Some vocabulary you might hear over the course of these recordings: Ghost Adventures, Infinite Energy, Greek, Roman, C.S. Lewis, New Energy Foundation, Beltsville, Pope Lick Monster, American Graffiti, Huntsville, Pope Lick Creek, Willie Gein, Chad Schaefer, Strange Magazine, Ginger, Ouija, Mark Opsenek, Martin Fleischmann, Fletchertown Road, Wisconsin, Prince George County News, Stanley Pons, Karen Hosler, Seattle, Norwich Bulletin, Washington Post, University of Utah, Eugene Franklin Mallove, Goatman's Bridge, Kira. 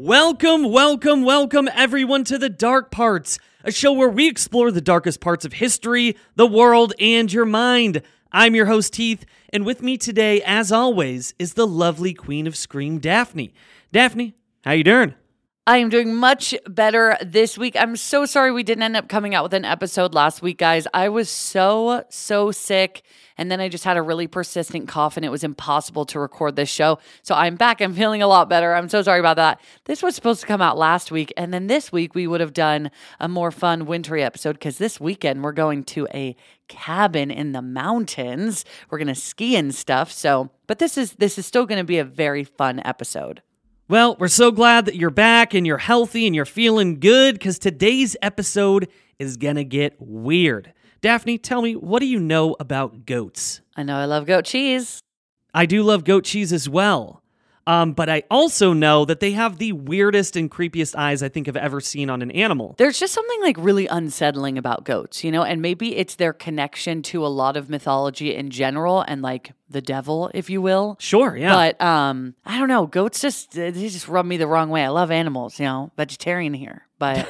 Welcome everyone to The Dark Parts, a show where we explore the darkest parts of history, the world, and your mind. I'm your host, Heath, and with me today, as always, is the lovely queen of Scream, Daphne. Daphne, how you doing? I am doing much better this week. I'm so sorry we didn't end up coming out with an episode last week, guys. I was so sick, and then I just had a really persistent cough, and it was impossible to record this show. So I'm back. I'm feeling a lot better. I'm so sorry about that. This was supposed to come out last week, and then this week we would have done a more fun wintry episode because this weekend we're going to a cabin in the mountains. We're going to ski and stuff. So, but this is still going to be a very fun episode. Well, we're so glad that you're back and you're healthy and you're feeling good because today's episode is going to get weird. Daphne, tell me, what do you know about goats? I know I love goat cheese. I do love goat cheese as well. But I also know that they have the weirdest and creepiest eyes I think I've ever seen on an animal. There's just something like really unsettling about goats, you know, and maybe it's their connection to a lot of mythology in general and like the devil, if you will. Sure, yeah. But I don't know. Goats they just rub me the wrong way. I love animals, you know, vegetarian here, but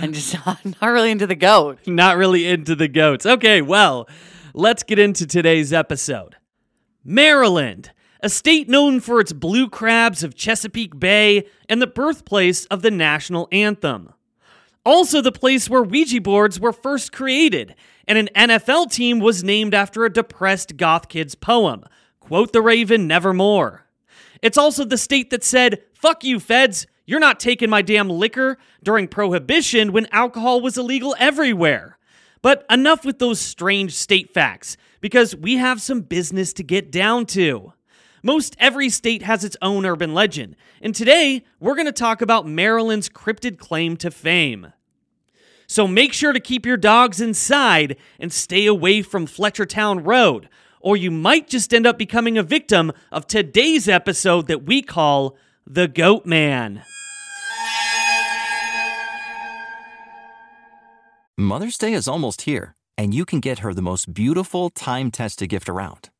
I'm just not really into the goat. Not really into the goats. Okay, well, let's get into today's episode. Maryland, a state known for its blue crabs of Chesapeake Bay and the birthplace of the national anthem. Also the place where Ouija boards were first created, and an NFL team was named after a depressed goth kid's poem, quote The Raven, nevermore. It's also the state that said, fuck you feds, you're not taking my damn liquor during Prohibition when alcohol was illegal everywhere. But enough with those strange state facts, because we have some business to get down to. Most every state has its own urban legend, and today we're going to talk about Maryland's cryptid claim to fame. So make sure to keep your dogs inside and stay away from Fletchertown Road, or you might just end up becoming a victim of today's episode that we call The Goat Man. Mother's Day is almost here, and you can get her the most beautiful time-tested gift around.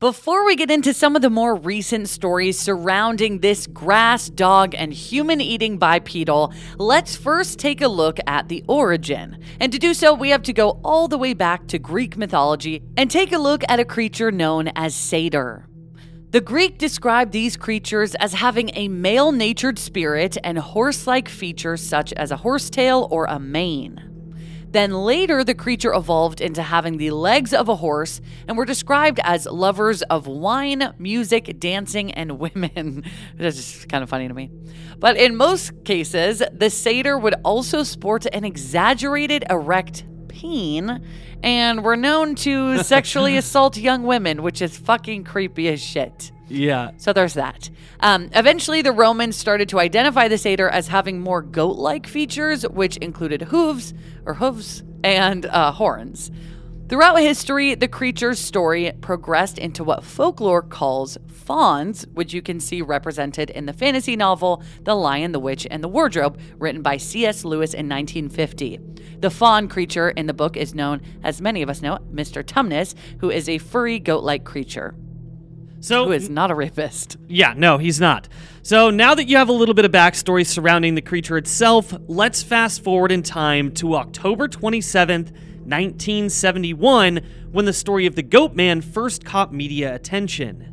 Before we get into some of the more recent stories surrounding this grass, dog, and human-eating bipedal, let's first take a look at the origin. And to do so, we have to go all the way back to Greek mythology and take a look at a creature known as satyr. The Greek described these creatures as having a male-natured spirit and horse-like features such as a horsetail or a mane. Then later, the creature evolved into having the legs of a horse and were described as lovers of wine, music, dancing, and women. That's just kind of funny to me. But in most cases, the satyr would also sport an exaggerated erect peen, and were known to sexually assault young women, which is fucking creepy as shit. Yeah. So there's that. Eventually, the Romans started to identify the satyr as having more goat-like features, which included hooves, and horns. Throughout history, the creature's story progressed into what folklore calls fauns, which you can see represented in the fantasy novel The Lion, the Witch, and the Wardrobe, written by C.S. Lewis in 1950. The faun creature in the book is known, as many of us know, Mr. Tumnus, who is a furry goat-like creature. So, who is not a rapist. Yeah, no, he's not. So now that you have a little bit of backstory surrounding the creature itself, let's fast forward in time to October 27th, 1971, when the story of the Goat Man first caught media attention.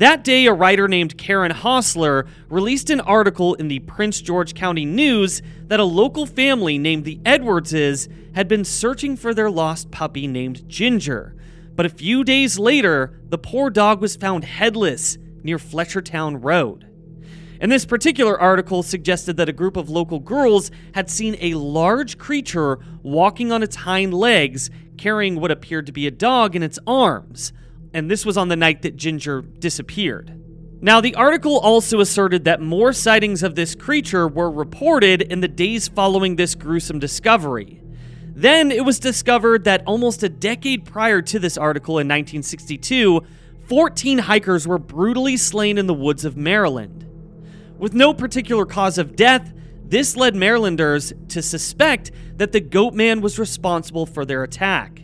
That day, a writer named Karen Hosler released an article in the Prince George County News that a local family named the Edwardses had been searching for their lost puppy named Ginger. But a few days later, the poor dog was found headless near Fletchertown Road. And this particular article suggested that a group of local girls had seen a large creature walking on its hind legs, carrying what appeared to be a dog in its arms. And this was on the night that Ginger disappeared. Now, the article also asserted that more sightings of this creature were reported in the days following this gruesome discovery. Then it was discovered that almost a decade prior to this article in 1962, 14 hikers were brutally slain in the woods of Maryland. With no particular cause of death, this led Marylanders to suspect that the Goat Man was responsible for their attack.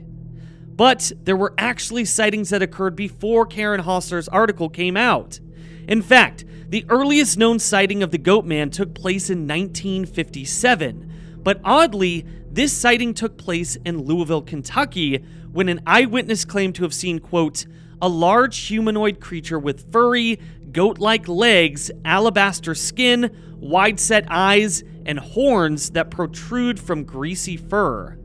But there were actually sightings that occurred before Karen Hosler's article came out. In fact, the earliest known sighting of the Goat Man took place in 1957, but oddly, this sighting took place in Louisville, Kentucky, when an eyewitness claimed to have seen, quote, a large humanoid creature with furry, goat-like legs, alabaster skin, wide-set eyes, and horns that protrude from greasy fur.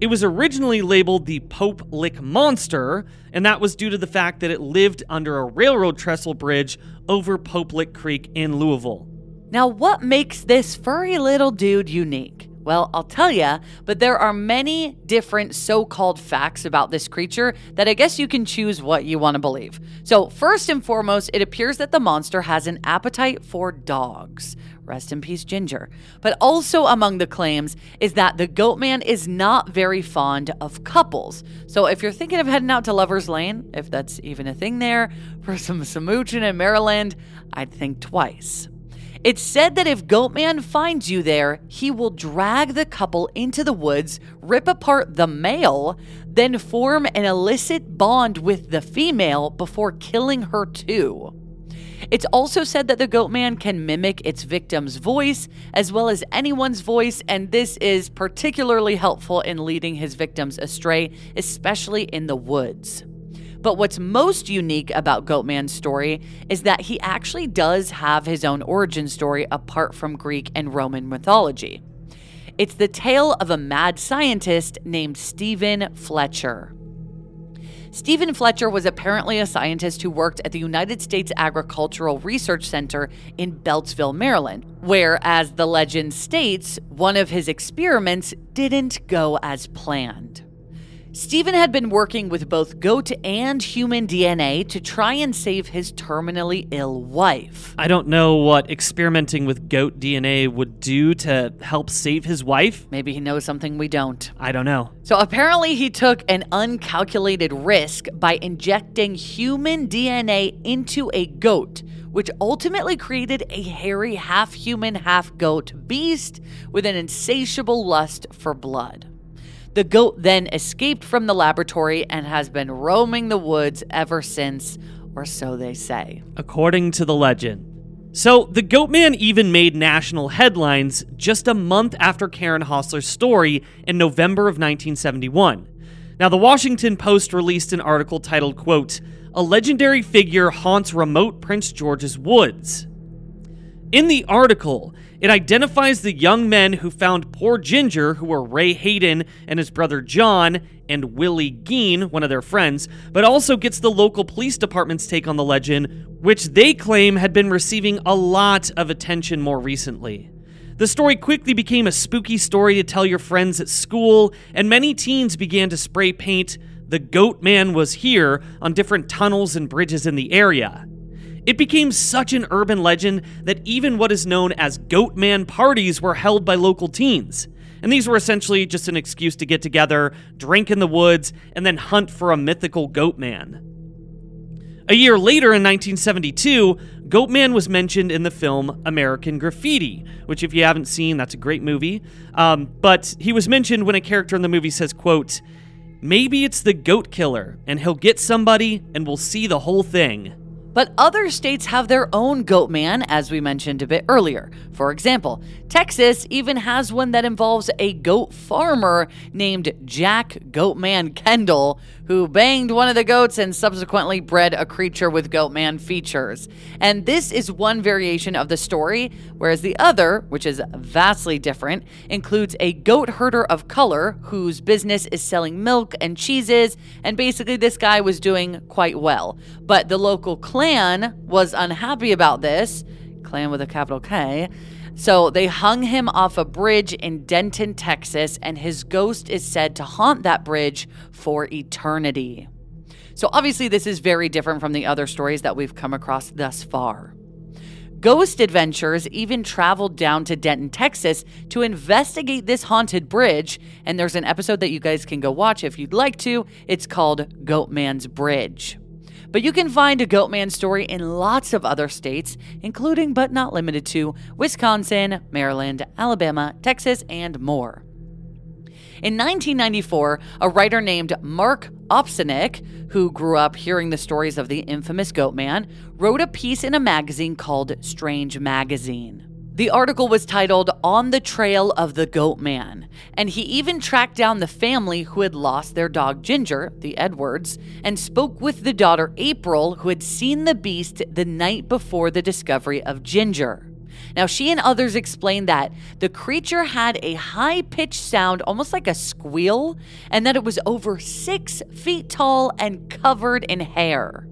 It was originally labeled the Pope Lick Monster, and that was due to the fact that it lived under a railroad trestle bridge over Pope Lick Creek in Louisville. Now, what makes this furry little dude unique? Well, I'll tell ya, but there are many different so-called facts about this creature that I guess you can choose what you want to believe. So first and foremost, it appears that the monster has an appetite for dogs. Rest in peace, Ginger. But also among the claims is that the Goat Man is not very fond of couples. So if you're thinking of heading out to Lover's Lane, if that's even a thing there, for some smooching in Maryland, I'd think twice. It's said that if Goat Man finds you there, he will drag the couple into the woods, rip apart the male, then form an illicit bond with the female before killing her too. It's also said that the Goat Man can mimic its victim's voice as well as anyone's voice, and this is particularly helpful in leading his victims astray, especially in the woods. But what's most unique about Goatman's story is that he actually does have his own origin story apart from Greek and Roman mythology. It's the tale of a mad scientist named Stephen Fletcher. Stephen Fletcher was apparently a scientist who worked at the United States Agricultural Research Center in Beltsville, Maryland, where, as the legend states, one of his experiments didn't go as planned. Stephen had been working with both goat and human DNA to try and save his terminally ill wife. I don't know what experimenting with goat DNA would do to help save his wife. Maybe he knows something we don't. I don't know. So apparently he took an uncalculated risk by injecting human DNA into a goat, which ultimately created a hairy half-human, half-goat beast with an insatiable lust for blood. The goat then escaped from the laboratory and has been roaming the woods ever since, or so they say. According to the legend. So the Goat Man even made national headlines just a month after Karen Hosler's story in November of 1971. Now, the Washington Post released an article titled, quote, A Legendary Figure Haunts Remote Prince George's Woods. In the article, it identifies the young men who found poor Ginger, who were Ray Hayden and his brother John, and Willie Gein, one of their friends, but also gets the local police department's take on the legend, which they claim had been receiving a lot of attention more recently. The story quickly became a spooky story to tell your friends at school, and many teens began to spray paint "The Goat Man Was Here" on different tunnels and bridges in the area. It became such an urban legend that even what is known as Goat Man parties were held by local teens. And these were essentially just an excuse to get together, drink in the woods, and then hunt for a mythical Goat Man. A year later in 1972, Goat Man was mentioned in the film American Graffiti, which if you haven't seen, that's a great movie. But he was mentioned when a character in the movie says, quote, maybe it's the goat killer, and he'll get somebody, and we'll see the whole thing. But other states have their own goat man, as we mentioned a bit earlier. For example, Texas even has one that involves a goat farmer named Jack Goatman Kendall, who banged one of the goats and subsequently bred a creature with goatman features. And this is one variation of the story, whereas the other, which is vastly different, includes a goat herder of color whose business is selling milk and cheeses, and basically this guy was doing quite well. But the local Clan was unhappy about this, Clan with a capital K, so they hung him off a bridge in Denton, Texas, and his ghost is said to haunt that bridge for eternity. So obviously this is very different from the other stories that we've come across thus far. Ghost Adventures even traveled down to Denton, Texas to investigate this haunted bridge, and there's an episode that you guys can go watch if you'd like to. It's called Goatman's Bridge. But you can find a Goatman story in lots of other states, including but not limited to Wisconsin, Maryland, Alabama, Texas, and more. In 1994, a writer named Mark Opsenek, who grew up hearing the stories of the infamous Goatman, wrote a piece in a magazine called Strange Magazine. The article was titled On the Trail of the Goatman, and he even tracked down the family who had lost their dog Ginger, the Edwards, and spoke with the daughter April, who had seen the beast the night before the discovery of Ginger. Now, she and others explained that the creature had a high-pitched sound, almost like a squeal, and that it was over 6 feet tall and covered in hair.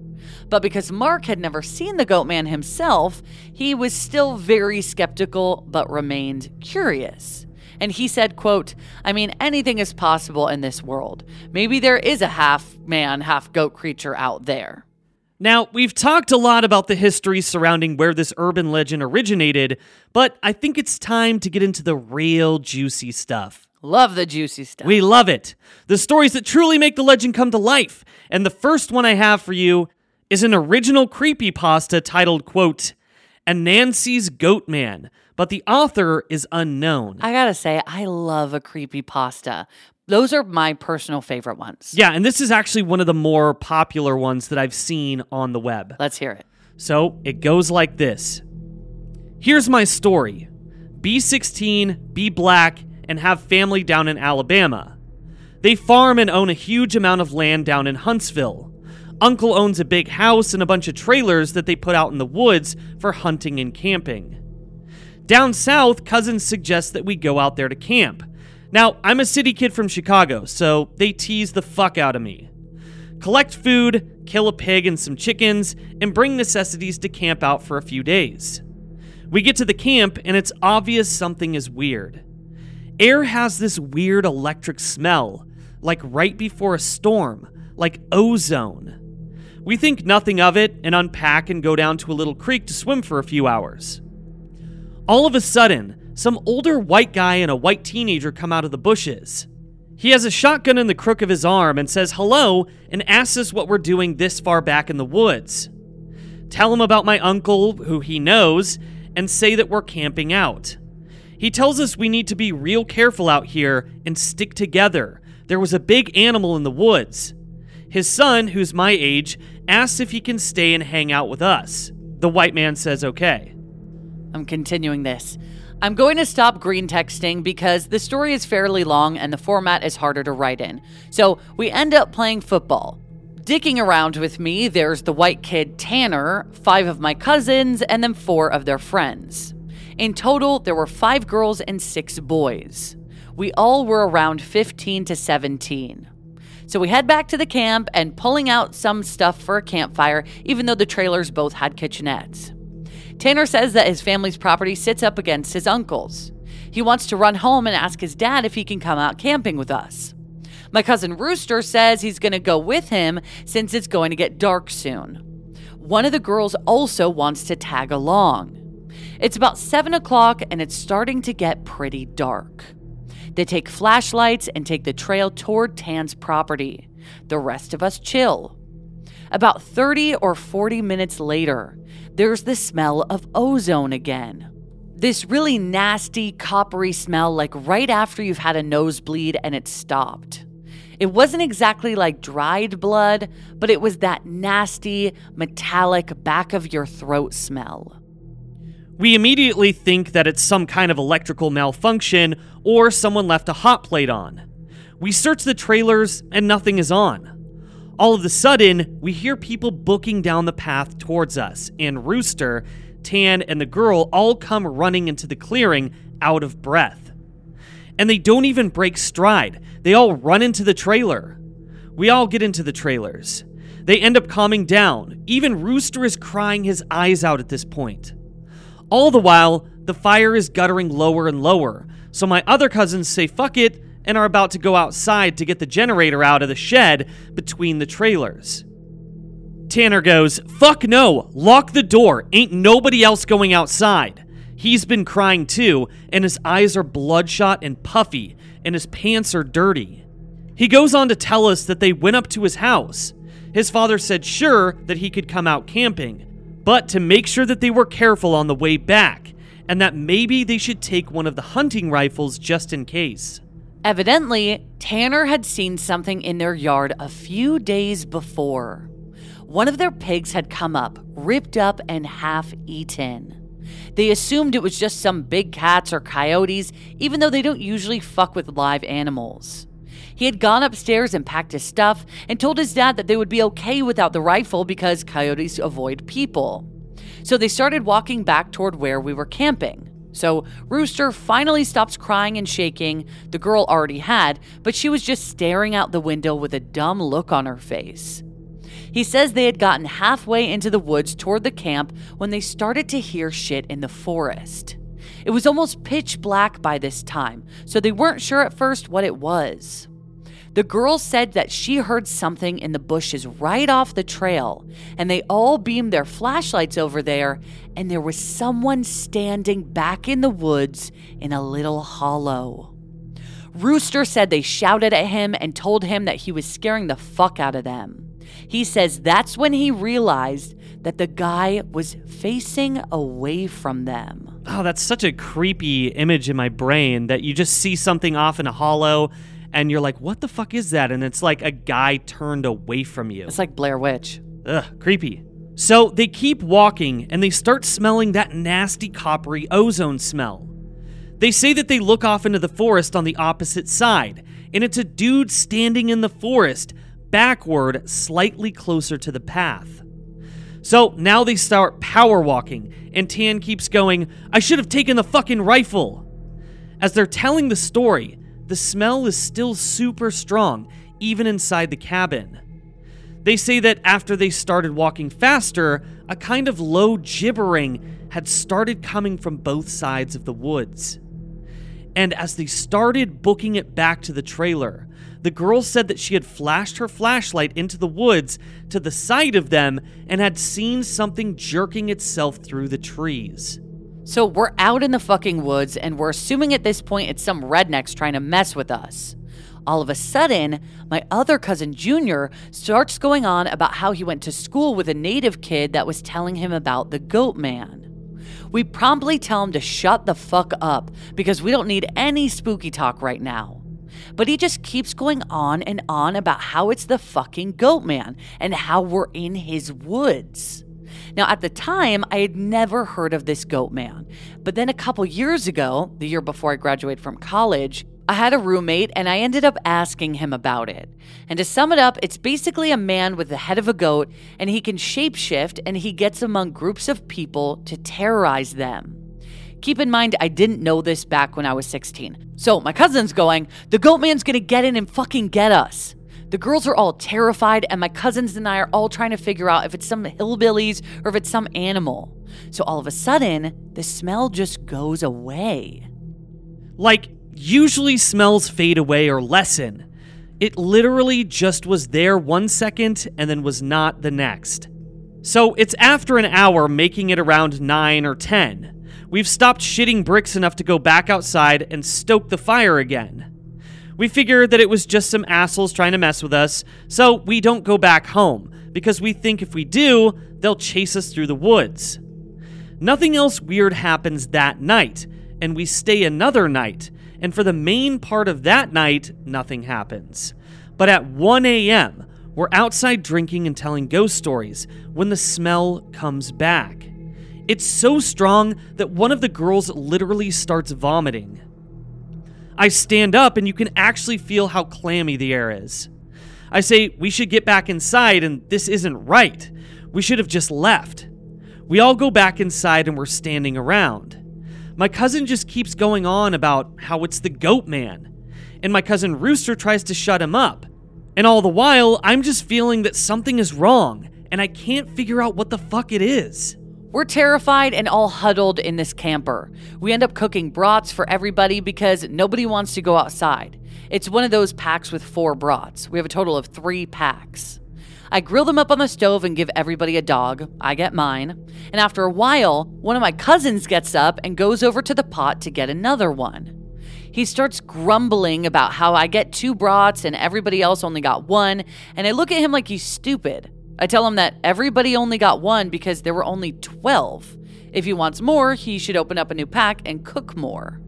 But because Mark had never seen the Goatman himself, he was still very skeptical but remained curious. And he said, quote, "I mean, anything is possible in this world. Maybe there is a half-man, half-goat creature out there." Now, we've talked a lot about the history surrounding where this urban legend originated, but I think it's time to get into the real juicy stuff. Love the juicy stuff. We love it. The stories that truly make the legend come to life. And the first one I have for you is an original creepypasta titled, quote, Anansi's Goatman, but the author is unknown. I gotta say, I love a creepypasta. Those are my personal favorite ones. Yeah, and this is actually one of the more popular ones that I've seen on the web. Let's hear it. So it goes like this. Here's my story. Be 16, be black, and have family down in Alabama. They farm and own a huge amount of land down in Huntsville. Uncle owns a big house and a bunch of trailers that they put out in the woods for hunting and camping. Down south, cousins suggest that we go out there to camp. Now, I'm a city kid from Chicago, so they tease the fuck out of me. Collect food, kill a pig and some chickens, and bring necessities to camp out for a few days. We get to the camp, and it's obvious something is weird. Air has this weird electric smell, like right before a storm, like ozone. We think nothing of it and unpack and go down to a little creek to swim for a few hours. All of a sudden, some older white guy and a white teenager come out of the bushes. He has a shotgun in the crook of his arm and says hello and asks us what we're doing this far back in the woods. Tell him about my uncle, who he knows, and say that we're camping out. He tells us we need to be real careful out here and stick together. There was a big animal in the woods. His son, who's my age, asks if he can stay and hang out with us. The white man says okay. I'm continuing this. I'm going to stop green texting because the story is fairly long and the format is harder to write in. So we end up playing football. Dicking around with me, there's the white kid Tanner, 5 of my cousins, and then 4 of their friends. In total, there were 5 girls and 6 boys. We all were around 15 to 17. So we head back to the camp and pulling out some stuff for a campfire, even though the trailers both had kitchenettes. Tanner says that his family's property sits up against his uncle's. He wants to run home and ask his dad if he can come out camping with us. My cousin Rooster says he's going to go with him since it's going to get dark soon. One of the girls also wants to tag along. It's about 7 o'clock and it's starting to get pretty dark. They take flashlights and take the trail toward Tan's property. The rest of us chill. About 30 or 40 minutes later, there's the smell of ozone again. This really nasty, coppery smell like right after you've had a nosebleed and it stopped. It wasn't exactly like dried blood, but it was that nasty, metallic back-of-your-throat smell. We immediately think that it's some kind of electrical malfunction or someone left a hot plate on. We search the trailers and nothing is on. All of a sudden, we hear people booking down the path towards us, and Rooster, Tan, and the girl all come running into the clearing, out of breath. And they don't even break stride. They all run into the trailer. We all get into the trailers. They end up calming down. Even Rooster is crying his eyes out at this point. All the while, the fire is guttering lower and lower, so my other cousins say fuck it and are about to go outside to get the generator out of the shed between the trailers. Tanner goes, "Fuck no, lock the door, ain't nobody else going outside." He's been crying too, and his eyes are bloodshot and puffy, and his pants are dirty. He goes on to tell us that they went up to his house. His father said sure that he could come out camping, but to make sure that they were careful on the way back, and that maybe they should take one of the hunting rifles just in case. Evidently, Tanner had seen something in their yard a few days before. One of their pigs had come up, ripped up and half-eaten. They assumed it was just some big cats or coyotes, even though they don't usually fuck with live animals. He had gone upstairs and packed his stuff and told his dad that they would be okay without the rifle because coyotes avoid people. So they started walking back toward where we were camping. So Rooster finally stops crying and shaking. The girl already had, but she was just staring out the window with a dumb look on her face. He says they had gotten halfway into the woods toward the camp when they started to hear shit in the forest. It was almost pitch black by this time, so they weren't sure at first what it was. The girl said that she heard something in the bushes right off the trail, and they all beamed their flashlights over there, and there was someone standing back in the woods in a little hollow. Rooster said they shouted at him and told him that he was scaring the fuck out of them. He says that's when he realized that the guy was facing away from them. Oh, that's such a creepy image in my brain that you just see something off in a hollow, and you're like, what the fuck is that? And it's like a guy turned away from you. It's like Blair Witch. Ugh, creepy. So they keep walking, and they start smelling that nasty coppery ozone smell. They say that they look off into the forest on the opposite side, and it's a dude standing in the forest, backward, slightly closer to the path. So now they start power walking, and Tan keeps going, "I should have taken the fucking rifle." As they're telling the story, the smell is still super strong, even inside the cabin. They say that after they started walking faster, a kind of low gibbering had started coming from both sides of the woods. And as they started booking it back to the trailer, the girl said that she had flashed her flashlight into the woods to the side of them and had seen something jerking itself through the trees. So we're out in the fucking woods, and we're assuming at this point it's some rednecks trying to mess with us. All of a sudden, my other cousin Junior starts going on about how he went to school with a native kid that was telling him about the goat man. We promptly tell him to shut the fuck up because we don't need any spooky talk right now. But he just keeps going on and on about how it's the fucking goat man and how we're in his woods. Now, at the time, I had never heard of this goat man. But then a couple years ago, the year before I graduated from college, I had a roommate and I ended up asking him about it. And to sum it up, it's basically a man with the head of a goat, and he can shapeshift, and he gets among groups of people to terrorize them. Keep in mind, I didn't know this back when I was 16. So my cousin's going, "The goat man's gonna get in and fucking get us." The girls are all terrified, and my cousins and I are all trying to figure out if it's some hillbillies or if it's some animal. So all of a sudden, the smell just goes away. Like, usually smells fade away or lessen. It literally just was there one second and then was not the next. So it's after an hour, making it around 9 or 10. We've stopped shitting bricks enough to go back outside and stoke the fire again. We figure that it was just some assholes trying to mess with us, so we don't go back home, because we think if we do, they'll chase us through the woods. Nothing else weird happens that night, and we stay another night, and for the main part of that night, nothing happens. but at 1 a.m., we're outside drinking and telling ghost stories when the smell comes back. It's so strong that one of the girls literally starts vomiting. I stand up and you can actually feel how clammy the air is. I say, we should get back inside and this isn't right. We should have just left. We all go back inside and we're standing around. My cousin just keeps going on about how it's the goat man. And my cousin Rooster tries to shut him up. And all the while, I'm just feeling that something is wrong and I can't figure out what the fuck it is. We're terrified and all huddled in this camper. We end up cooking brats for everybody because nobody wants to go outside. It's one of those packs with 4 brats. We have a total of 3 packs. I grill them up on the stove and give everybody a dog. I get mine. And after a while, one of my cousins gets up and goes over to the pot to get another one. He starts grumbling about how I get 2 brats and everybody else only got 1. And I look at him like he's stupid. I tell him that everybody only got 1 because there were only 12. If he wants more, he should open up a new pack and cook more.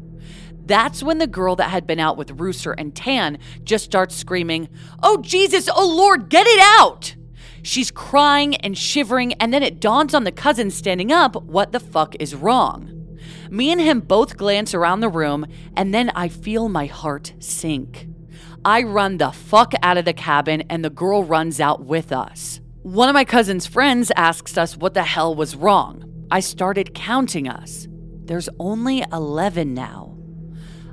That's when the girl that had been out with Rooster and Tan just starts screaming, "Oh Jesus, oh Lord, get it out!" She's crying and shivering, and then it dawns on the cousin standing up what the fuck is wrong. Me and him both glance around the room, and then I feel my heart sink. I run the fuck out of the cabin, and the girl runs out with us. One of my cousin's friends asks us what the hell was wrong. I started counting us. There's only 11 now.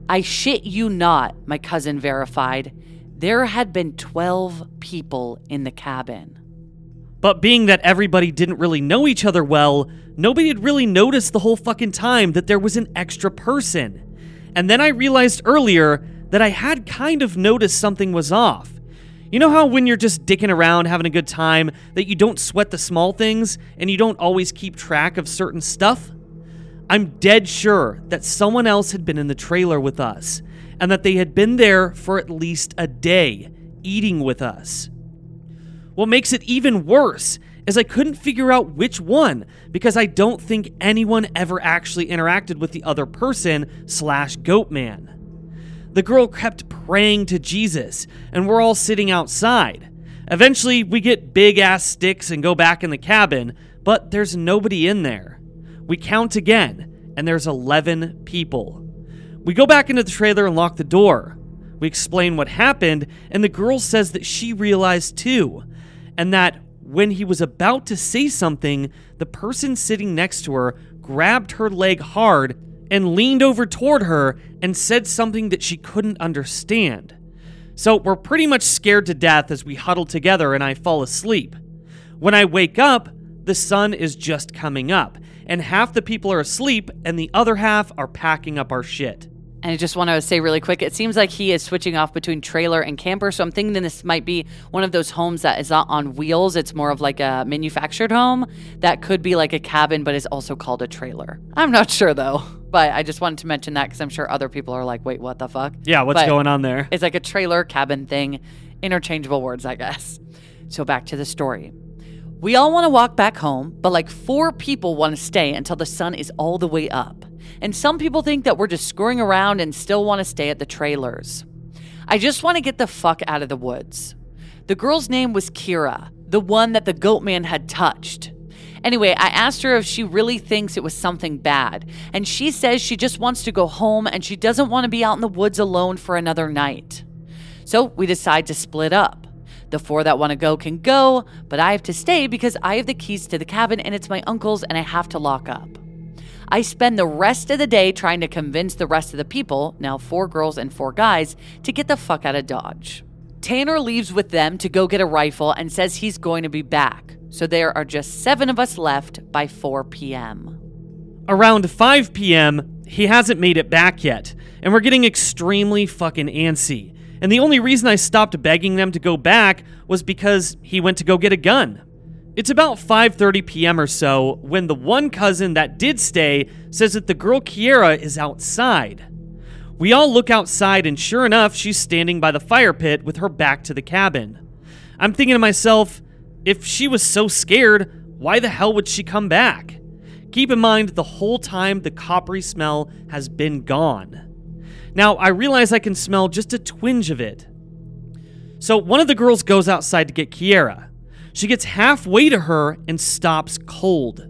I shit you not, my cousin verified. There had been 12 people in the cabin. But being that everybody didn't really know each other well, nobody had really noticed the whole fucking time that there was an extra person. And then I realized earlier that I had kind of noticed something was off. You know how when you're just dicking around having a good time that you don't sweat the small things and you don't always keep track of certain stuff? I'm dead sure that someone else had been in the trailer with us and that they had been there for at least a day eating with us. What makes it even worse is I couldn't figure out which one because I don't think anyone ever actually interacted with the other person / goat man. The girl kept praying to Jesus, and we're all sitting outside. Eventually, we get big-ass sticks and go back in the cabin, but there's nobody in there. We count again, and there's 11 people. We go back into the trailer and lock the door. We explain what happened, and the girl says that she realized too, and that when he was about to say something, the person sitting next to her grabbed her leg hard and leaned over toward her and said something that she couldn't understand. So we're pretty much scared to death as we huddle together and I fall asleep. When I wake up, the sun is just coming up and half the people are asleep and the other half are packing up our shit. And I just want to say really quick, it seems like he is switching off between trailer and camper. So I'm thinking this might be one of those homes that is not on wheels. It's more of like a manufactured home that could be like a cabin, but is also called a trailer. I'm not sure though, but I just wanted to mention that because I'm sure other people are like, wait, what the fuck? Yeah, what's going on there? It's like a trailer cabin thing, interchangeable words, I guess. So back to the story. We all want to walk back home, but like 4 people want to stay until the sun is all the way up. And some people think that we're just screwing around and still want to stay at the trailers. I just want to get the fuck out of the woods. The girl's name was Kira, the one that the goat man had touched. Anyway, I asked her if she really thinks it was something bad, and she says she just wants to go home and she doesn't want to be out in the woods alone for another night. So we decide to split up. The 4 that want to go can go, but I have to stay because I have the keys to the cabin and it's my uncle's and I have to lock up. I spend the rest of the day trying to convince the rest of the people, now 4 girls and 4 guys, to get the fuck out of Dodge. Tanner leaves with them to go get a rifle and says he's going to be back. So there are just 7 of us left by 4 p.m. Around 5 p.m., he hasn't made it back yet, and we're getting extremely fucking antsy. And the only reason I stopped begging them to go back was because he went to go get a gun. It's about 5:30 p.m. or so when the one cousin that did stay says that the girl Kiera is outside. We all look outside and sure enough, she's standing by the fire pit with her back to the cabin. I'm thinking to myself, if she was so scared, why the hell would she come back? Keep in mind, the whole time the coppery smell has been gone. Now, I realize I can smell just a twinge of it. So one of the girls goes outside to get Kira. She gets halfway to her and stops cold.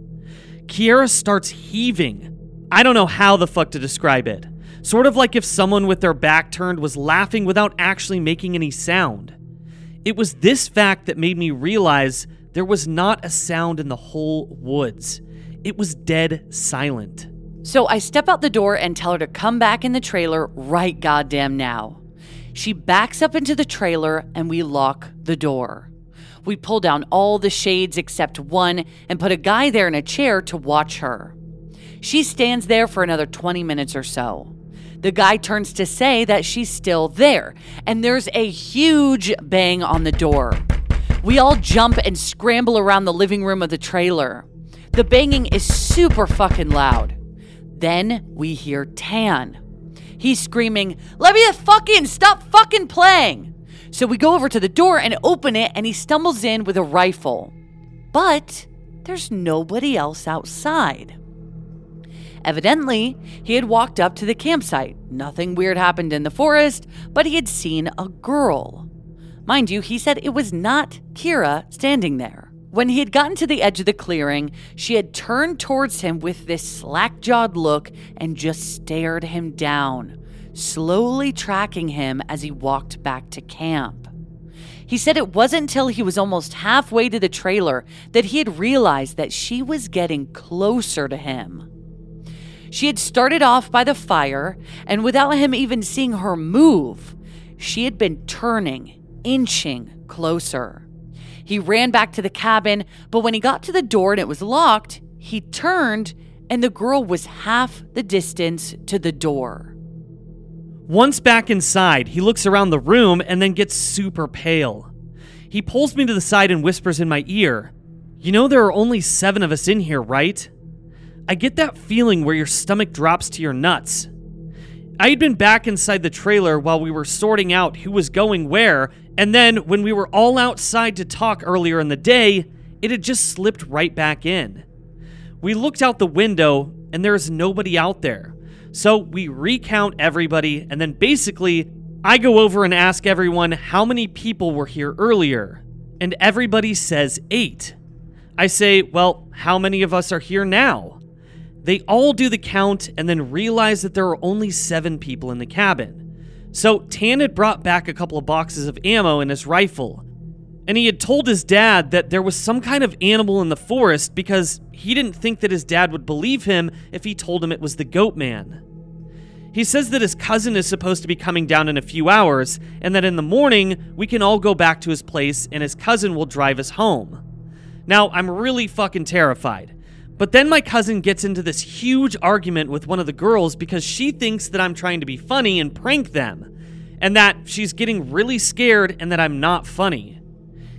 Kira starts heaving. I don't know how the fuck to describe it. Sort of like if someone with their back turned was laughing without actually making any sound. It was this fact that made me realize there was not a sound in the whole woods. It was dead silent. So I step out the door and tell her to come back in the trailer right goddamn now. She backs up into the trailer and we lock the door. We pull down all the shades except one and put a guy there in a chair to watch her. She stands there for another 20 minutes or so. The guy turns to say that she's still there, and there's a huge bang on the door. We all jump and scramble around the living room of the trailer. The banging is super fucking loud. Then we hear Tan. He's screaming, "Let me fucking stop fucking playing!" So we go over to the door and open it, and he stumbles in with a rifle. But there's nobody else outside. Evidently, he had walked up to the campsite. Nothing weird happened in the forest, but he had seen a girl. Mind you, he said it was not Kira standing there. When he had gotten to the edge of the clearing, she had turned towards him with this slack-jawed look and just stared him down, slowly tracking him as he walked back to camp. He said it wasn't until he was almost halfway to the trailer that he had realized that she was getting closer to him. She had started off by the fire, and without him even seeing her move, she had been turning, inching closer. He ran back to the cabin, but when he got to the door and it was locked, he turned and the girl was half the distance to the door. Once back inside, he looks around the room and then gets super pale. He pulls me to the side and whispers in my ear, "You know there are only 7 of us in here, right?" I get that feeling where your stomach drops to your nuts. I had been back inside the trailer while we were sorting out who was going where, and then when we were all outside to talk earlier in the day, it had just slipped right back in. We looked out the window and there is nobody out there. So we recount everybody, and then basically, I go over and ask everyone how many people were here earlier, and everybody says 8. I say, well, how many of us are here now? They all do the count and then realize that there are only 7 people in the cabin. So Tan had brought back a couple of boxes of ammo in his rifle, and he had told his dad that there was some kind of animal in the forest because he didn't think that his dad would believe him if he told him it was the goat man. He says that his cousin is supposed to be coming down in a few hours and that in the morning we can all go back to his place and his cousin will drive us home. Now, I'm really fucking terrified. But then my cousin gets into this huge argument with one of the girls because she thinks that I'm trying to be funny and prank them, and that she's getting really scared and that I'm not funny.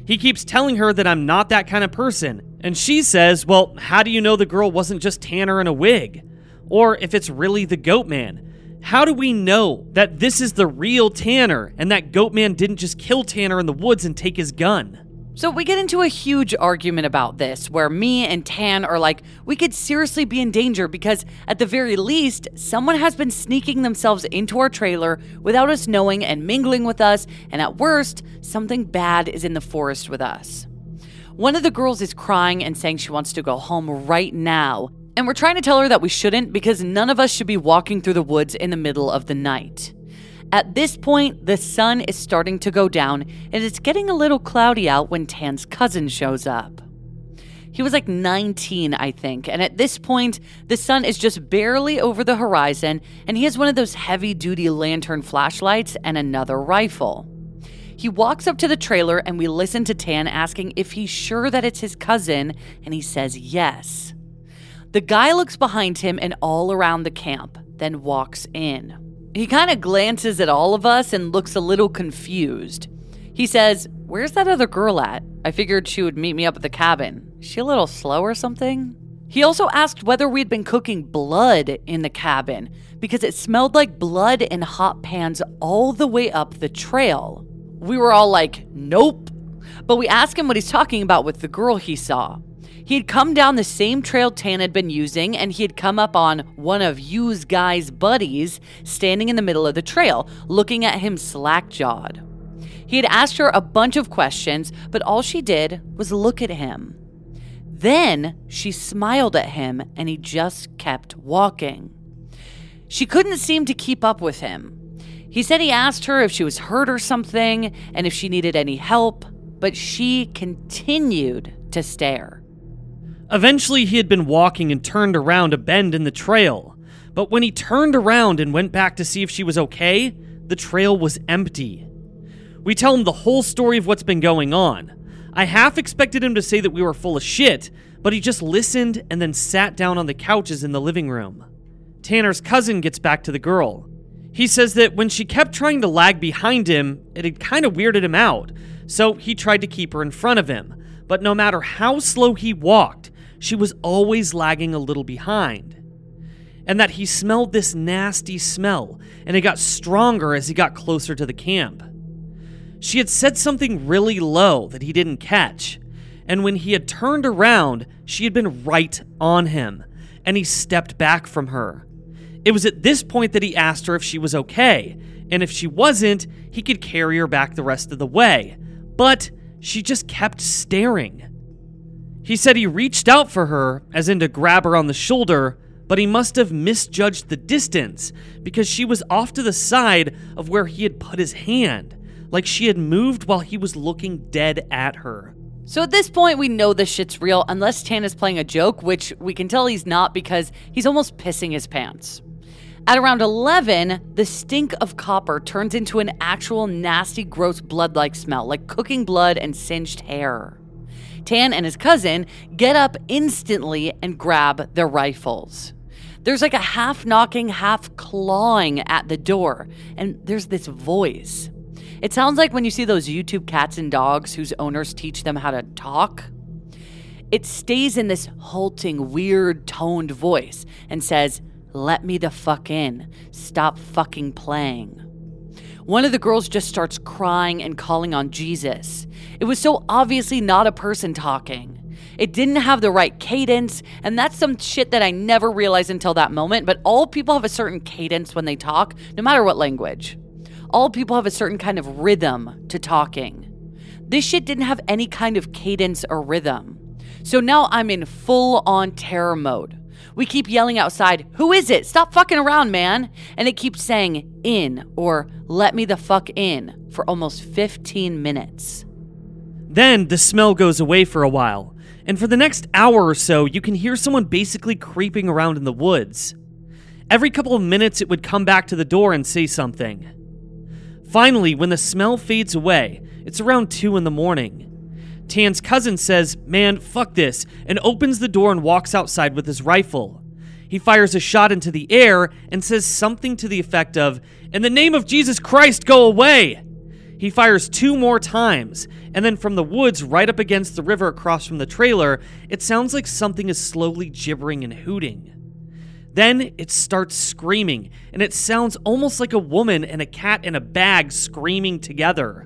He keeps telling her that I'm not that kind of person, and she says, well, how do you know the girl wasn't just Tanner in a wig? Or if it's really the goat man, how do we know that this is the real Tanner and that goat man didn't just kill Tanner in the woods and take his gun? So we get into a huge argument about this, where me and Tan are like, we could seriously be in danger because at the very least, someone has been sneaking themselves into our trailer without us knowing and mingling with us, and at worst, something bad is in the forest with us. One of the girls is crying and saying she wants to go home right now, and we're trying to tell her that we shouldn't because none of us should be walking through the woods in the middle of the night. At this point, the sun is starting to go down, and it's getting a little cloudy out when Tan's cousin shows up. He was like 19, I think, and at this point, the sun is just barely over the horizon, and he has one of those heavy-duty lantern flashlights and another rifle. He walks up to the trailer, and we listen to Tan asking if he's sure that it's his cousin, and he says yes. The guy looks behind him and all around the camp, then walks in. He kind of glances at all of us and looks a little confused. He says, "Where's that other girl at? I figured she would meet me up at the cabin. Is she a little slow or something?" He also asked whether we'd been cooking blood in the cabin because it smelled like blood in hot pans all the way up the trail. We were all like, nope. But we asked him what he's talking about with the girl he saw. He had come down the same trail Tan had been using, and he had come up on one of you's guys' buddies standing in the middle of the trail, looking at him slack-jawed. He had asked her a bunch of questions, but all she did was look at him. Then she smiled at him and he just kept walking. She couldn't seem to keep up with him. He said he asked her if she was hurt or something and if she needed any help, but she continued to stare. Eventually, he had been walking and turned around a bend in the trail, but when he turned around and went back to see if she was okay, the trail was empty. We tell him the whole story of what's been going on. I half expected him to say that we were full of shit, but he just listened and then sat down on the couches in the living room. Tanner's cousin gets back to the girl. He says that when she kept trying to lag behind him, it had kind of weirded him out, so he tried to keep her in front of him. But no matter how slow he walked, she was always lagging a little behind. And that he smelled this nasty smell, and it got stronger as he got closer to the camp. She had said something really low that he didn't catch, and when he had turned around, she had been right on him, and he stepped back from her. It was at this point that he asked her if she was okay, and if she wasn't, he could carry her back the rest of the way, but she just kept staring. He said he reached out for her, as in to grab her on the shoulder, but he must have misjudged the distance because she was off to the side of where he had put his hand, like she had moved while he was looking dead at her. So at this point, we know this shit's real unless Tan is playing a joke, which we can tell he's not because he's almost pissing his pants. At around 11, the stink of copper turns into an actual nasty, gross blood-like smell, like cooking blood and singed hair. Tan and his cousin get up instantly and grab their rifles. There's like a half-knocking, half-clawing at the door, and there's this voice. It sounds like when you see those YouTube cats and dogs whose owners teach them how to talk. It stays in this halting, weird toned voice and says, "Let me the fuck in. Stop fucking playing." One of the girls just starts crying and calling on Jesus. It was so obviously not a person talking. It didn't have the right cadence, and that's some shit that I never realized until that moment, but all people have a certain cadence when they talk, no matter what language. All people have a certain kind of rhythm to talking. This shit didn't have any kind of cadence or rhythm. So now I'm in full-on terror mode. We keep yelling outside, "Who is it? Stop fucking around, man." And it keeps saying "in" or "let me the fuck in" for almost 15 minutes. Then the smell goes away for a while. And for the next hour or so, you can hear someone basically creeping around in the woods. Every couple of minutes, it would come back to the door and say something. Finally, when the smell fades away, it's around 2 in the morning. Tan's cousin says, "Man, fuck this," and opens the door and walks outside with his rifle. He fires a shot into the air and says something to the effect of, "In the name of Jesus Christ, go away!" He fires 2 more times, and then from the woods right up against the river across from the trailer, it sounds like something is slowly gibbering and hooting. Then it starts screaming, and it sounds almost like a woman and a cat in a bag screaming together.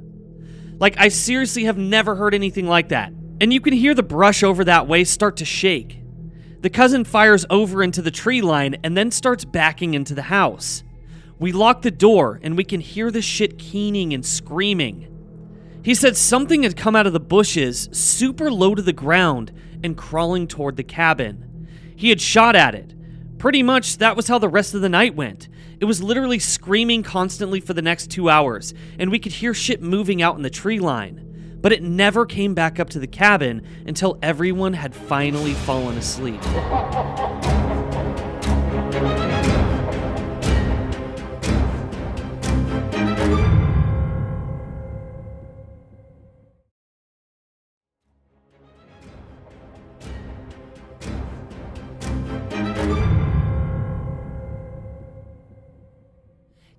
Like, I seriously have never heard anything like that. And you can hear the brush over that way start to shake. The cousin fires over into the tree line and then starts backing into the house. We lock the door, and we can hear the shit keening and screaming. He said something had come out of the bushes, super low to the ground, and crawling toward the cabin. He had shot at it. Pretty much, that was how the rest of the night went. It was literally screaming constantly for the next 2 hours, and we could hear shit moving out in the tree line. But it never came back up to the cabin until everyone had finally fallen asleep.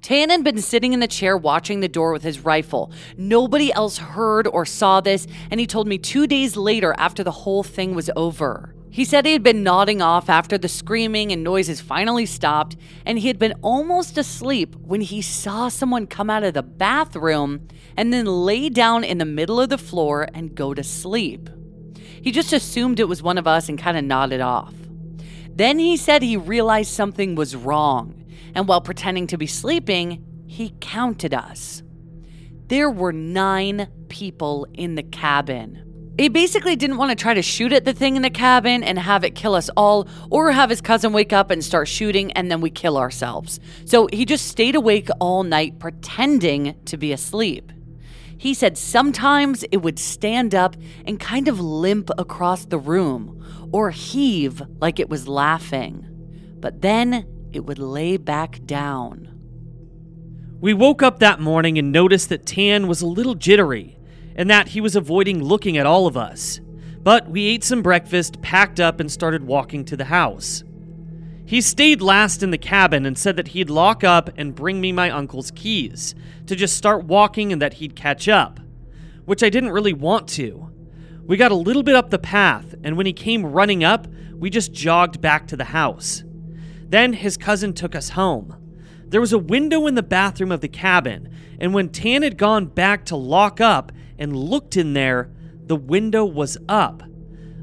Tan had been sitting in the chair watching the door with his rifle. Nobody else heard or saw this, and he told me 2 days later after the whole thing was over. He said he had been nodding off after the screaming and noises finally stopped, and he had been almost asleep when he saw someone come out of the bathroom and then lay down in the middle of the floor and go to sleep. He just assumed it was one of us and kind of nodded off. Then he said he realized something was wrong. And while pretending to be sleeping, he counted us. There were 9 people in the cabin. He basically didn't want to try to shoot at the thing in the cabin and have it kill us all, or have his cousin wake up and start shooting and then we kill ourselves. So he just stayed awake all night pretending to be asleep. He said sometimes it would stand up and kind of limp across the room or heave like it was laughing. But then it would lay back down. We woke up that morning and noticed that Tan was a little jittery, and that he was avoiding looking at all of us. But we ate some breakfast, packed up, and started walking to the house. He stayed last in the cabin and said that he'd lock up and bring me my uncle's keys, to just start walking and that he'd catch up, which I didn't really want to. We got a little bit up the path, and when he came running up, we just jogged back to the house. Then his cousin took us home. There was a window in the bathroom of the cabin, and when Tan had gone back to lock up and looked in there, the window was up.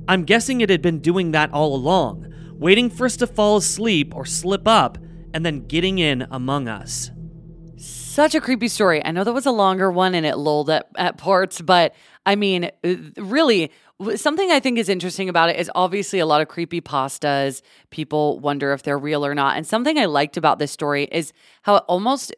I'm guessing it had been doing that all along, waiting for us to fall asleep or slip up, and then getting in among us. Such a creepy story. I know that was a longer one and it lulled at parts, but I mean, really, something I think is interesting about it is obviously a lot of creepypastas. People wonder if they're real or not. And something I liked about this story is how it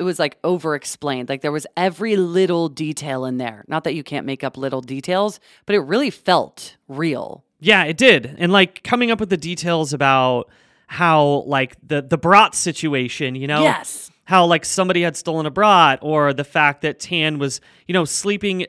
was like over-explained. Like there was every little detail in there. Not that you can't make up little details, but it really felt real. Yeah, it did. And like coming up with the details about how like the brat situation, you know? Yes. How like somebody had stolen a brat, or the fact that Tan was, you know, sleeping,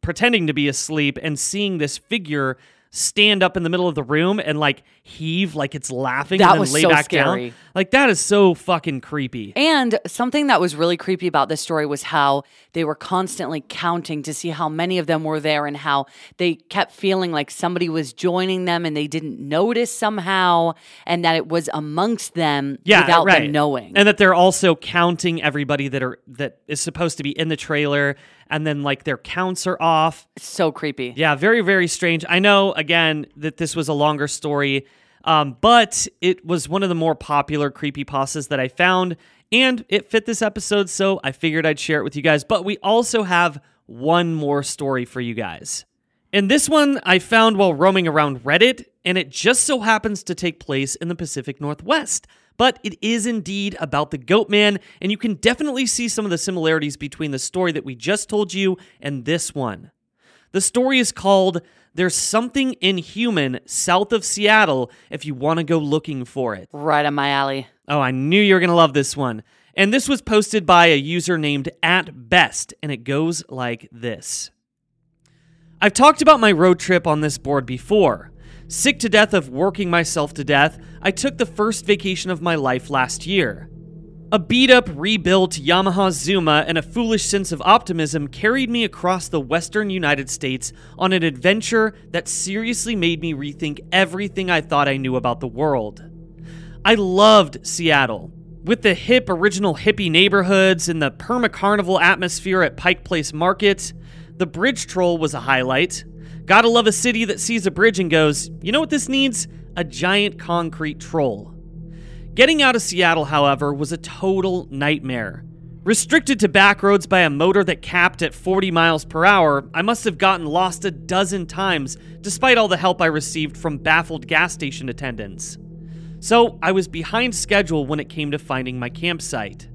pretending to be asleep and seeing this figure stand up in the middle of the room and like heave like it's laughing and then lay back down. Like that is so fucking creepy. And something that was really creepy about this story was how they were constantly counting to see how many of them were there, and how they kept feeling like somebody was joining them and they didn't notice somehow, and that it was amongst them without them knowing. And that they're also counting everybody that is supposed to be in the trailer, and then like their counts are off. So creepy. Yeah, very, very strange. I know, again, that this was a longer story, but it was one of the more popular creepypastas that I found, and it fit this episode, so I figured I'd share it with you guys. But we also have one more story for you guys. And this one I found while roaming around Reddit, and it just so happens to take place in the Pacific Northwest. But it is indeed about the Goat Man, and you can definitely see some of the similarities between the story that we just told you and this one. The story is called There's Something Inhuman South of Seattle if you want to go looking for it. Right on my alley. Oh, I knew you were going to love this one. And this was posted by a user named @best, and it goes like this. I've talked about my road trip on this board before. Sick to death of working myself to death, I took the first vacation of my life last year. A beat-up, rebuilt Yamaha Zuma and a foolish sense of optimism carried me across the western United States on an adventure that seriously made me rethink everything I thought I knew about the world. I loved Seattle, with the hip original hippie neighborhoods and the perma-carnival atmosphere at Pike Place Market. The bridge troll was a highlight. Gotta love a city that sees a bridge and goes, you know what this needs? A giant concrete troll. Getting out of Seattle, however, was a total nightmare. Restricted to back roads by a motor that capped at 40 miles per hour, I must have gotten lost a dozen times, despite all the help I received from baffled gas station attendants. So I was behind schedule when it came to finding my campsite.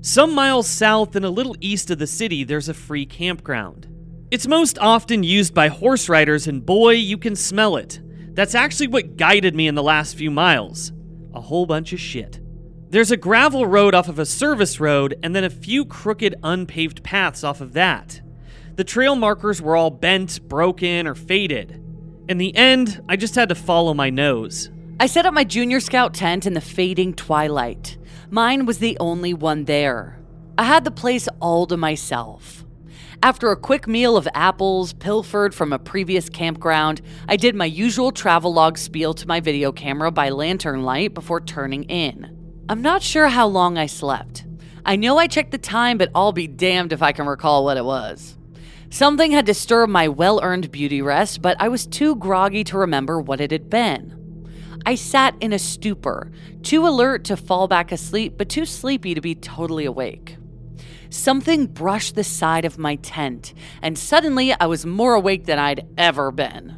Some miles south and a little east of the city, there's a free campground. It's most often used by horse riders, and boy, you can smell it. That's actually what guided me in the last few miles. A whole bunch of shit. There's a gravel road off of a service road, and then a few crooked, unpaved paths off of that. The trail markers were all bent, broken, or faded. In the end, I just had to follow my nose. I set up my Junior Scout tent in the fading twilight. Mine was the only one there. I had the place all to myself. After a quick meal of apples pilfered from a previous campground, I did my usual travelogue spiel to my video camera by lantern light before turning in. I'm not sure how long I slept. I know I checked the time, but I'll be damned if I can recall what it was. Something had disturbed my well-earned beauty rest, but I was too groggy to remember what it had been. I sat in a stupor, too alert to fall back asleep, but too sleepy to be totally awake. Something brushed the side of my tent, and suddenly I was more awake than I'd ever been.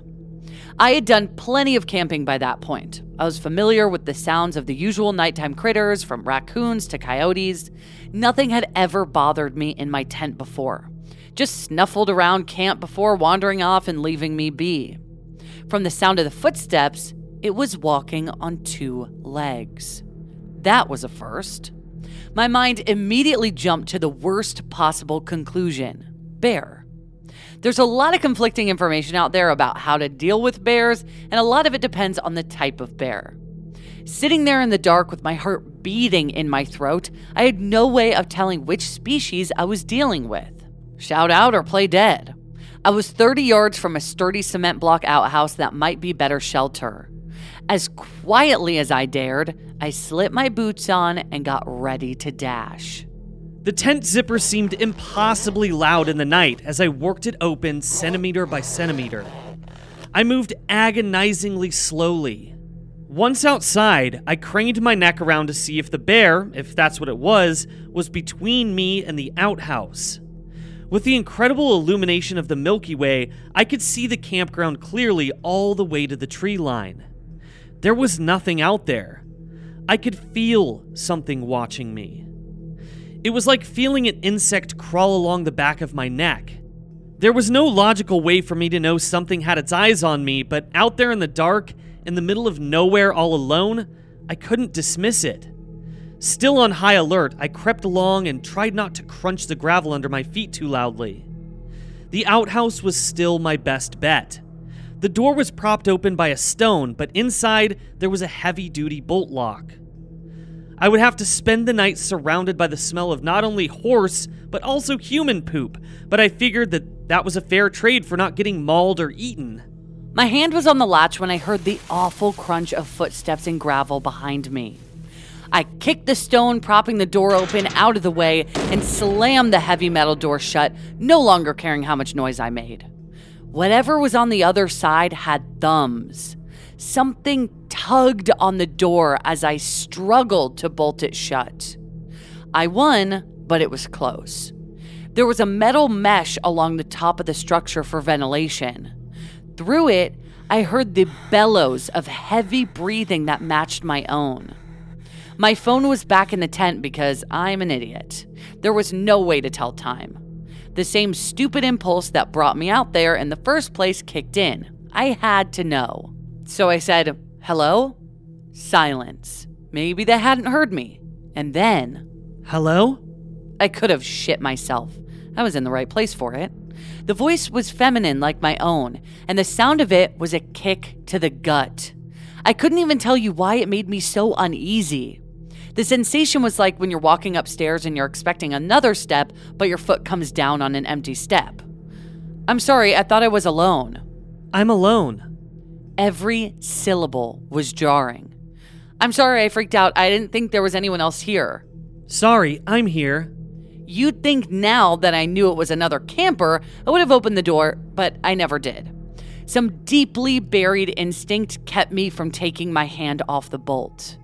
I had done plenty of camping by that point. I was familiar with the sounds of the usual nighttime critters, from raccoons to coyotes. Nothing had ever bothered me in my tent before. Just snuffled around camp before wandering off and leaving me be. From the sound of the footsteps, it was walking on two legs. That was a first. My mind immediately jumped to the worst possible conclusion: bear. There's a lot of conflicting information out there about how to deal with bears, and a lot of it depends on the type of bear. Sitting there in the dark with my heart beating in my throat, I had no way of telling which species I was dealing with. Shout out or play dead. I was 30 yards from a sturdy cement block outhouse that might be better shelter. As quietly as I dared, I slipped my boots on and got ready to dash. The tent zipper seemed impossibly loud in the night as I worked it open centimeter by centimeter. I moved agonizingly slowly. Once outside, I craned my neck around to see if the bear, if that's what it was between me and the outhouse. With the incredible illumination of the Milky Way, I could see the campground clearly all the way to the tree line. There was nothing out there. I could feel something watching me. It was like feeling an insect crawl along the back of my neck. There was no logical way for me to know something had its eyes on me, but out there in the dark, in the middle of nowhere all alone, I couldn't dismiss it. Still on high alert, I crept along and tried not to crunch the gravel under my feet too loudly. The outhouse was still my best bet. The door was propped open by a stone, but inside there was a heavy-duty bolt lock. I would have to spend the night surrounded by the smell of not only horse, but also human poop, but I figured that was a fair trade for not getting mauled or eaten. My hand was on the latch when I heard the awful crunch of footsteps and gravel behind me. I kicked the stone, propping the door open out of the way, and slammed the heavy metal door shut, no longer caring how much noise I made. Whatever was on the other side had thumbs. Something tugged on the door as I struggled to bolt it shut. I won, but it was close. There was a metal mesh along the top of the structure for ventilation. Through it, I heard the bellows of heavy breathing that matched my own. My phone was back in the tent because I'm an idiot. There was no way to tell time. The same stupid impulse that brought me out there in the first place kicked in. I had to know. So I said, "Hello?" Silence. Maybe they hadn't heard me. And then, "Hello?" I could have shit myself. I was in the right place for it. The voice was feminine like my own, and the sound of it was a kick to the gut. I couldn't even tell you why it made me so uneasy. The sensation was like when you're walking upstairs and you're expecting another step, but your foot comes down on an empty step. "I'm sorry, I thought I was alone." "I'm alone." Every syllable was jarring. "I'm sorry, I freaked out. I didn't think there was anyone else here." "Sorry, I'm here." You'd think now that I knew it was another camper, I would have opened the door, but I never did. Some deeply buried instinct kept me from taking my hand off the bolt.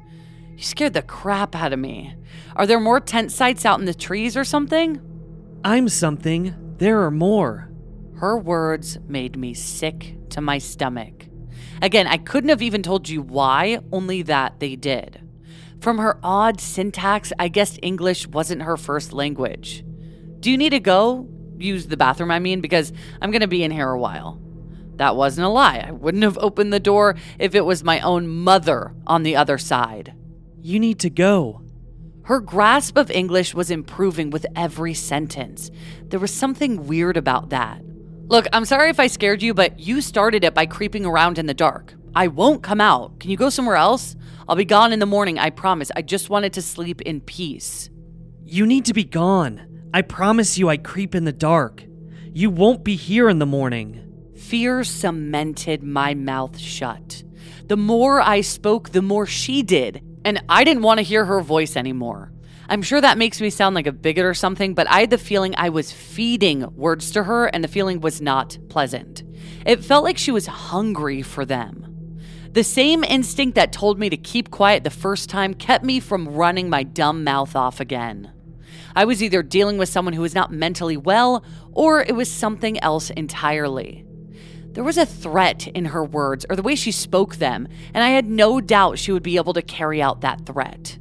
You scared the crap out of me. Are there more tent sites out in the trees or something? "I'm something. There are more." Her words made me sick to my stomach. Again, I couldn't have even told you why, only that they did. From her odd syntax, I guessed English wasn't her first language. "Do you need to go? Use the bathroom, I mean, because I'm going to be in here a while." That wasn't a lie. I wouldn't have opened the door if it was my own mother on the other side. "You need to go." Her grasp of English was improving with every sentence. There was something weird about that. "Look, I'm sorry if I scared you, but you started it by creeping around in the dark. I won't come out. Can you go somewhere else? I'll be gone in the morning, I promise. I just wanted to sleep in peace." "You need to be gone. I promise you I creep in the dark. You won't be here in the morning." Fear cemented my mouth shut. The more I spoke, the more she did, and I didn't want to hear her voice anymore. I'm sure that makes me sound like a bigot or something, but I had the feeling I was feeding words to her, and the feeling was not pleasant. It felt like she was hungry for them. The same instinct that told me to keep quiet the first time kept me from running my dumb mouth off again. I was either dealing with someone who was not mentally well, or it was something else entirely. There was a threat in her words or the way she spoke them, and I had no doubt she would be able to carry out that threat.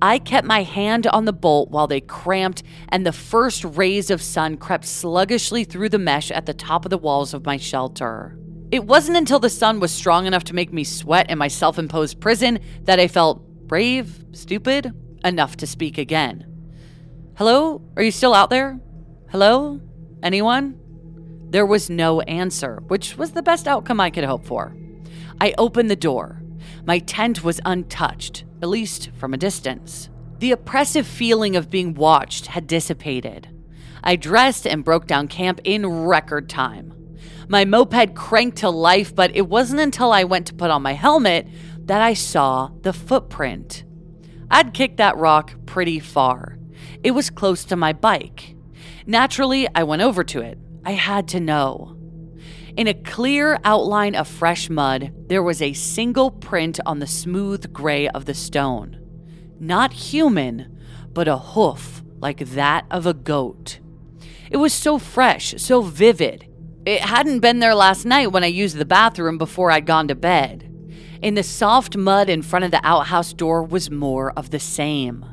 I kept my hand on the bolt while they cramped, and the first rays of sun crept sluggishly through the mesh at the top of the walls of my shelter. It wasn't until the sun was strong enough to make me sweat in my self-imposed prison that I felt brave, stupid, enough to speak again. Hello? Are you still out there? Hello? Anyone? There was no answer, which was the best outcome I could hope for. I opened the door. My tent was untouched, at least from a distance. The oppressive feeling of being watched had dissipated. I dressed and broke down camp in record time. My moped cranked to life, but it wasn't until I went to put on my helmet that I saw the footprint. I'd kicked that rock pretty far. It was close to my bike. Naturally, I went over to it. I had to know. In a clear outline of fresh mud, there was a single print on the smooth gray of the stone. Not human, but a hoof like that of a goat. It was so fresh, so vivid. It hadn't been there last night when I used the bathroom before I'd gone to bed. In the soft mud in front of the outhouse door was more of the same.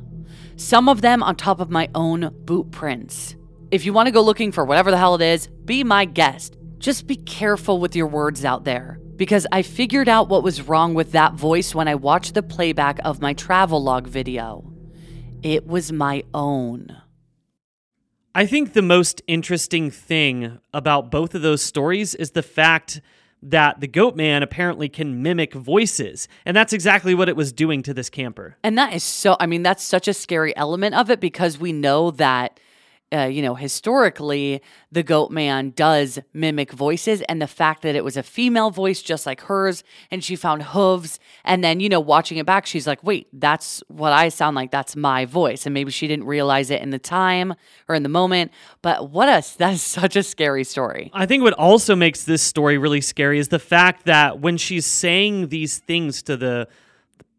Some of them on top of my own boot prints. If you want to go looking for whatever the hell it is, be my guest. Just be careful with your words out there, because I figured out what was wrong with that voice when I watched the playback of my travel log video. It was my own. I think the most interesting thing about both of those stories is the fact that the goat man apparently can mimic voices. And that's exactly what it was doing to this camper. And that is so, I mean, that's such a scary element of it, because we know that, historically, the goat man does mimic voices. And the fact that it was a female voice just like hers, and she found hooves. And then, watching it back, she's like, wait, that's what I sound like. That's my voice. And maybe she didn't realize it in the time or in the moment. But that is such a scary story. I think what also makes this story really scary is the fact that when she's saying these things to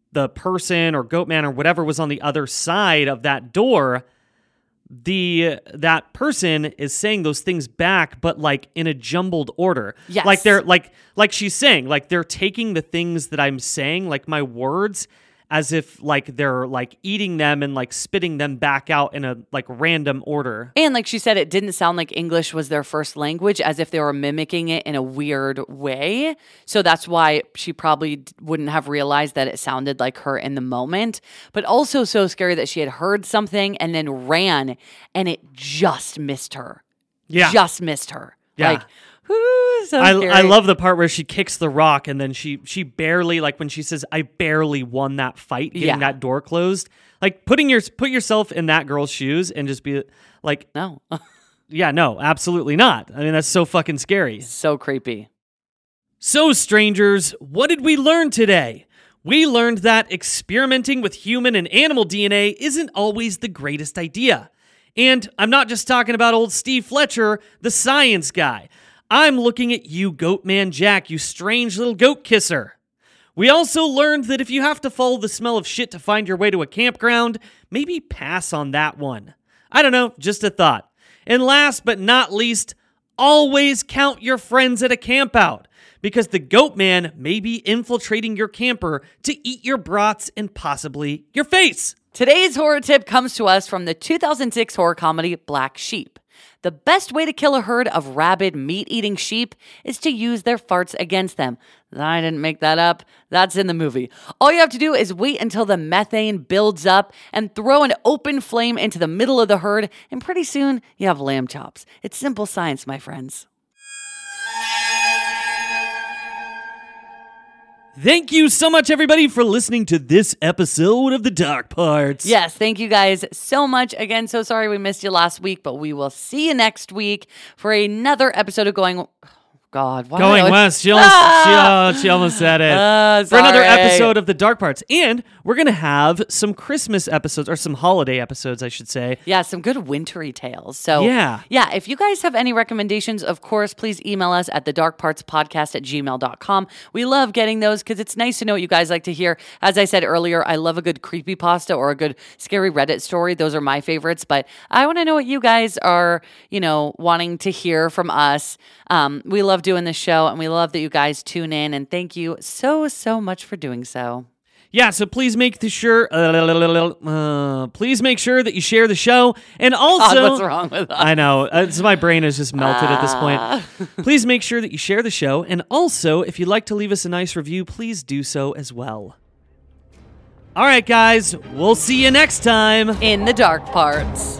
the person or goat man or whatever was on the other side of that door, that person is saying those things back, but like in a jumbled order. Yes. Like they're like she's saying, like they're taking the things that I'm saying, like my words, as if like they're like eating them and like spitting them back out in a like random order. And like she said, it didn't sound like English was their first language, as if they were mimicking it in a weird way. So that's why she probably wouldn't have realized that it sounded like her in the moment, but also so scary that she had heard something and then ran and it just missed her. Yeah. Just missed her. Yeah. Like, ooh, so I love the part where she kicks the rock, and then she barely, like when she says, I barely won that fight, getting that door closed. Like put yourself in that girl's shoes and just be like, no. Yeah, no, absolutely not. I mean, that's so fucking scary. So creepy. So strangers, what did we learn today? We learned that experimenting with human and animal DNA isn't always the greatest idea. And I'm not just talking about old Steve Fletcher, the science guy. I'm looking at you, Goatman Jack, you strange little goat kisser. We also learned that if you have to follow the smell of shit to find your way to a campground, maybe pass on that one. I don't know, just a thought. And last but not least, always count your friends at a campout, because the Goatman may be infiltrating your camper to eat your brats and possibly your face. Today's horror tip comes to us from the 2006 horror comedy Black Sheep. The best way to kill a herd of rabid, meat-eating sheep is to use their farts against them. I didn't make that up. That's in the movie. All you have to do is wait until the methane builds up and throw an open flame into the middle of the herd, and pretty soon you have lamb chops. It's simple science, my friends. Thank you so much, everybody, for listening to this episode of The Dark Parts. Yes, thank you guys so much. Again, so sorry we missed you last week, but we will see you next week for another episode of Going... God, why going once. She almost said it. For another episode of The Dark Parts. And we're going to have some Christmas episodes, or some holiday episodes, I should say. Yeah, some good wintry tales. So, yeah, if you guys have any recommendations, of course, please email us at thedarkpartspodcast@gmail.com. We love getting those because it's nice to know what you guys like to hear. As I said earlier, I love a good creepypasta or a good scary Reddit story. Those are my favorites. But I want to know what you guys are, you know, wanting to hear from us. We love doing this show, and we love that you guys tune in, and thank you so much for doing so. Yeah, so please make sure that you share the show, and also what's wrong with us? I know, my brain is just melted at this point. Please make sure that you share the show, and also if you'd like to leave us a nice review, please do so as well. All right, guys, we'll see you next time in The Dark Parts.